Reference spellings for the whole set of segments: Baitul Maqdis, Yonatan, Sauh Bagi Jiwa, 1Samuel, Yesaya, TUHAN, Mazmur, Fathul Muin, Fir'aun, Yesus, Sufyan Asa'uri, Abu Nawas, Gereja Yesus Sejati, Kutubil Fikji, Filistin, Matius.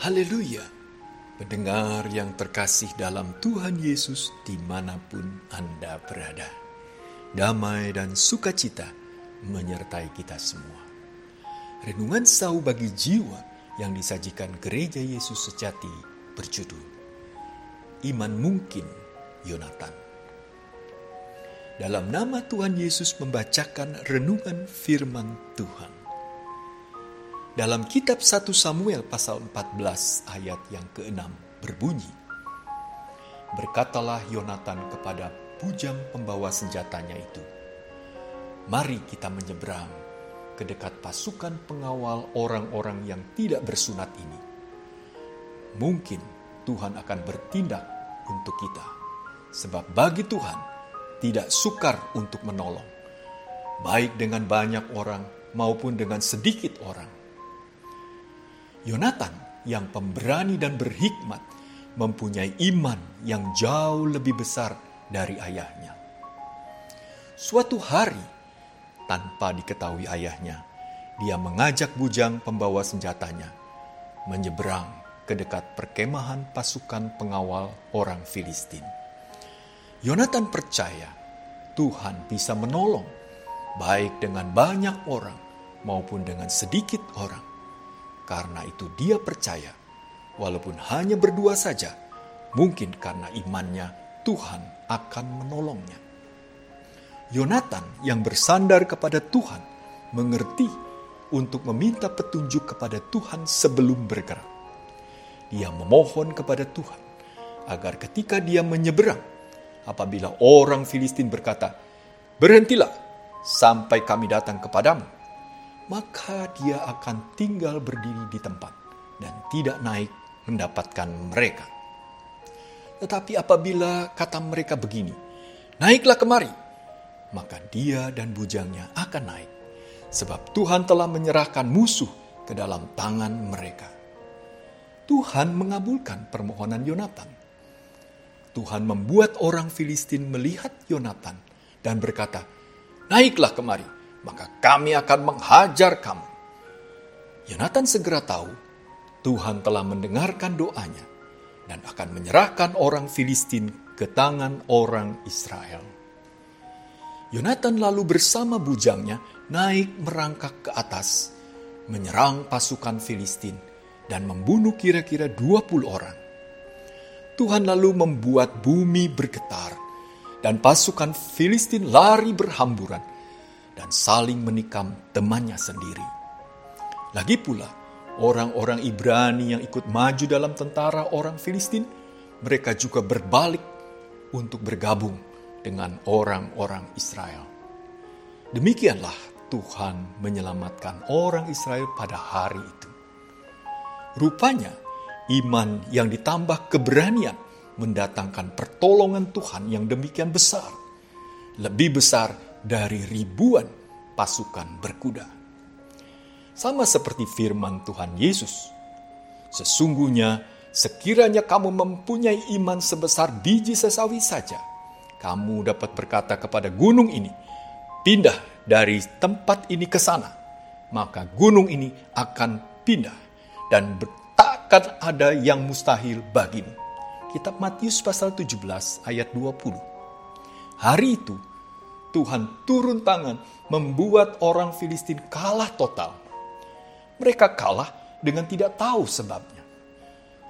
Haleluya! Pendengar yang terkasih dalam Tuhan Yesus dimanapun Anda berada. Damai dan sukacita menyertai kita semua. Renungan Sauh Bagi Jiwa yang disajikan Gereja Yesus Sejati berjudul Iman Mungkin Yonatan. Dalam nama Tuhan Yesus membacakan renungan firman Tuhan. Dalam kitab 1 Samuel pasal 14 ayat yang ke-6 berbunyi, berkatalah Yonatan kepada bujang pembawa senjatanya itu, mari kita menyeberang ke dekat pasukan pengawal orang-orang yang tidak bersunat ini. Mungkin Tuhan akan bertindak untuk kita, sebab bagi Tuhan tidak sukar untuk menolong, baik dengan banyak orang maupun dengan sedikit orang. Yonatan yang pemberani dan berhikmat mempunyai iman yang jauh lebih besar dari ayahnya. Suatu hari, tanpa diketahui ayahnya, dia mengajak bujang pembawa senjatanya menyeberang ke dekat perkemahan pasukan pengawal orang Filistin. Yonatan percaya Tuhan bisa menolong, baik dengan banyak orang maupun dengan sedikit orang. Karena itu dia percaya, walaupun hanya berdua saja, mungkin karena imannya Tuhan akan menolongnya. Yonatan yang bersandar kepada Tuhan mengerti untuk meminta petunjuk kepada Tuhan sebelum bergerak. Dia memohon kepada Tuhan agar ketika dia menyeberang, apabila orang Filistin berkata, berhentilah sampai kami datang kepadamu, maka dia akan tinggal berdiri di tempat dan tidak naik mendapatkan mereka. Tetapi apabila kata mereka begini, naiklah kemari, maka dia dan bujangnya akan naik, sebab Tuhan telah menyerahkan musuh ke dalam tangan mereka. Tuhan mengabulkan permohonan Yonatan. Tuhan membuat orang Filistin melihat Yonatan dan berkata, naiklah kemari, maka kami akan menghajar kamu. Yonatan segera tahu Tuhan telah mendengarkan doanya dan akan menyerahkan orang Filistin ke tangan orang Israel. Yonatan lalu bersama bujangnya naik merangkak ke atas, menyerang pasukan Filistin dan membunuh kira-kira 20 orang. Tuhan lalu membuat bumi bergetar dan pasukan Filistin lari berhamburan dan saling menikam temannya sendiri. Lagi pula, orang-orang Ibrani yang ikut maju dalam tentara orang Filistin, mereka juga berbalik untuk bergabung dengan orang-orang Israel. Demikianlah Tuhan menyelamatkan orang Israel pada hari itu. Rupanya iman yang ditambah keberanian mendatangkan pertolongan Tuhan yang demikian besar, lebih besar dari ribuan pasukan berkuda. Sama seperti firman Tuhan Yesus, sesungguhnya sekiranya kamu mempunyai iman sebesar biji sesawi saja, kamu dapat berkata kepada gunung ini, pindah dari tempat ini ke sana, maka gunung ini akan pindah dan takkan ada yang mustahil bagimu. Kitab Matius pasal 17 ayat 20. Hari itu Tuhan turun tangan membuat orang Filistin kalah total. Mereka kalah dengan tidak tahu sebabnya.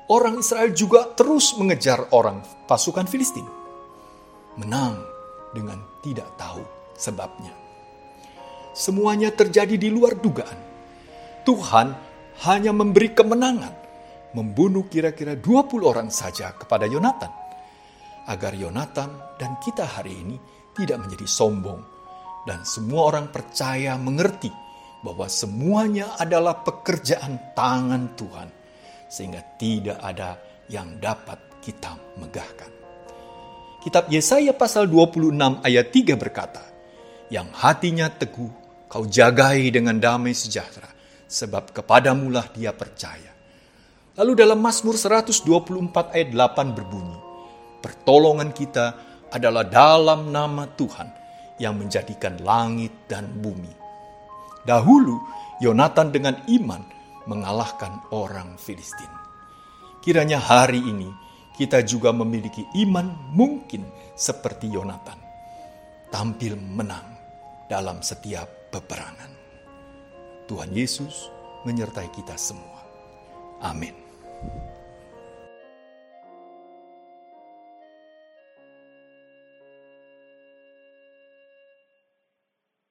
Orang Israel juga terus mengejar orang pasukan Filistin, menang dengan tidak tahu sebabnya. Semuanya terjadi di luar dugaan. Tuhan hanya memberi kemenangan, membunuh kira-kira 20 orang saja kepada Yonatan, agar Yonatan dan kita hari ini tidak menjadi sombong, dan semua orang percaya mengerti bahwa semuanya adalah pekerjaan tangan Tuhan, sehingga tidak ada yang dapat kita megahkan. Kitab Yesaya pasal 26 ayat 3 berkata, yang hatinya teguh kau jagai dengan damai sejahtera, sebab kepadamulah dia percaya. Lalu dalam Mazmur 124 ayat 8 berbunyi, pertolongan kita adalah dalam nama Tuhan yang menjadikan langit dan bumi. Dahulu Yonatan dengan iman mengalahkan orang Filistin. Kiranya hari ini kita juga memiliki iman mungkin seperti Yonatan, tampil menang dalam setiap peperangan. Tuhan Yesus menyertai kita semua. Amin.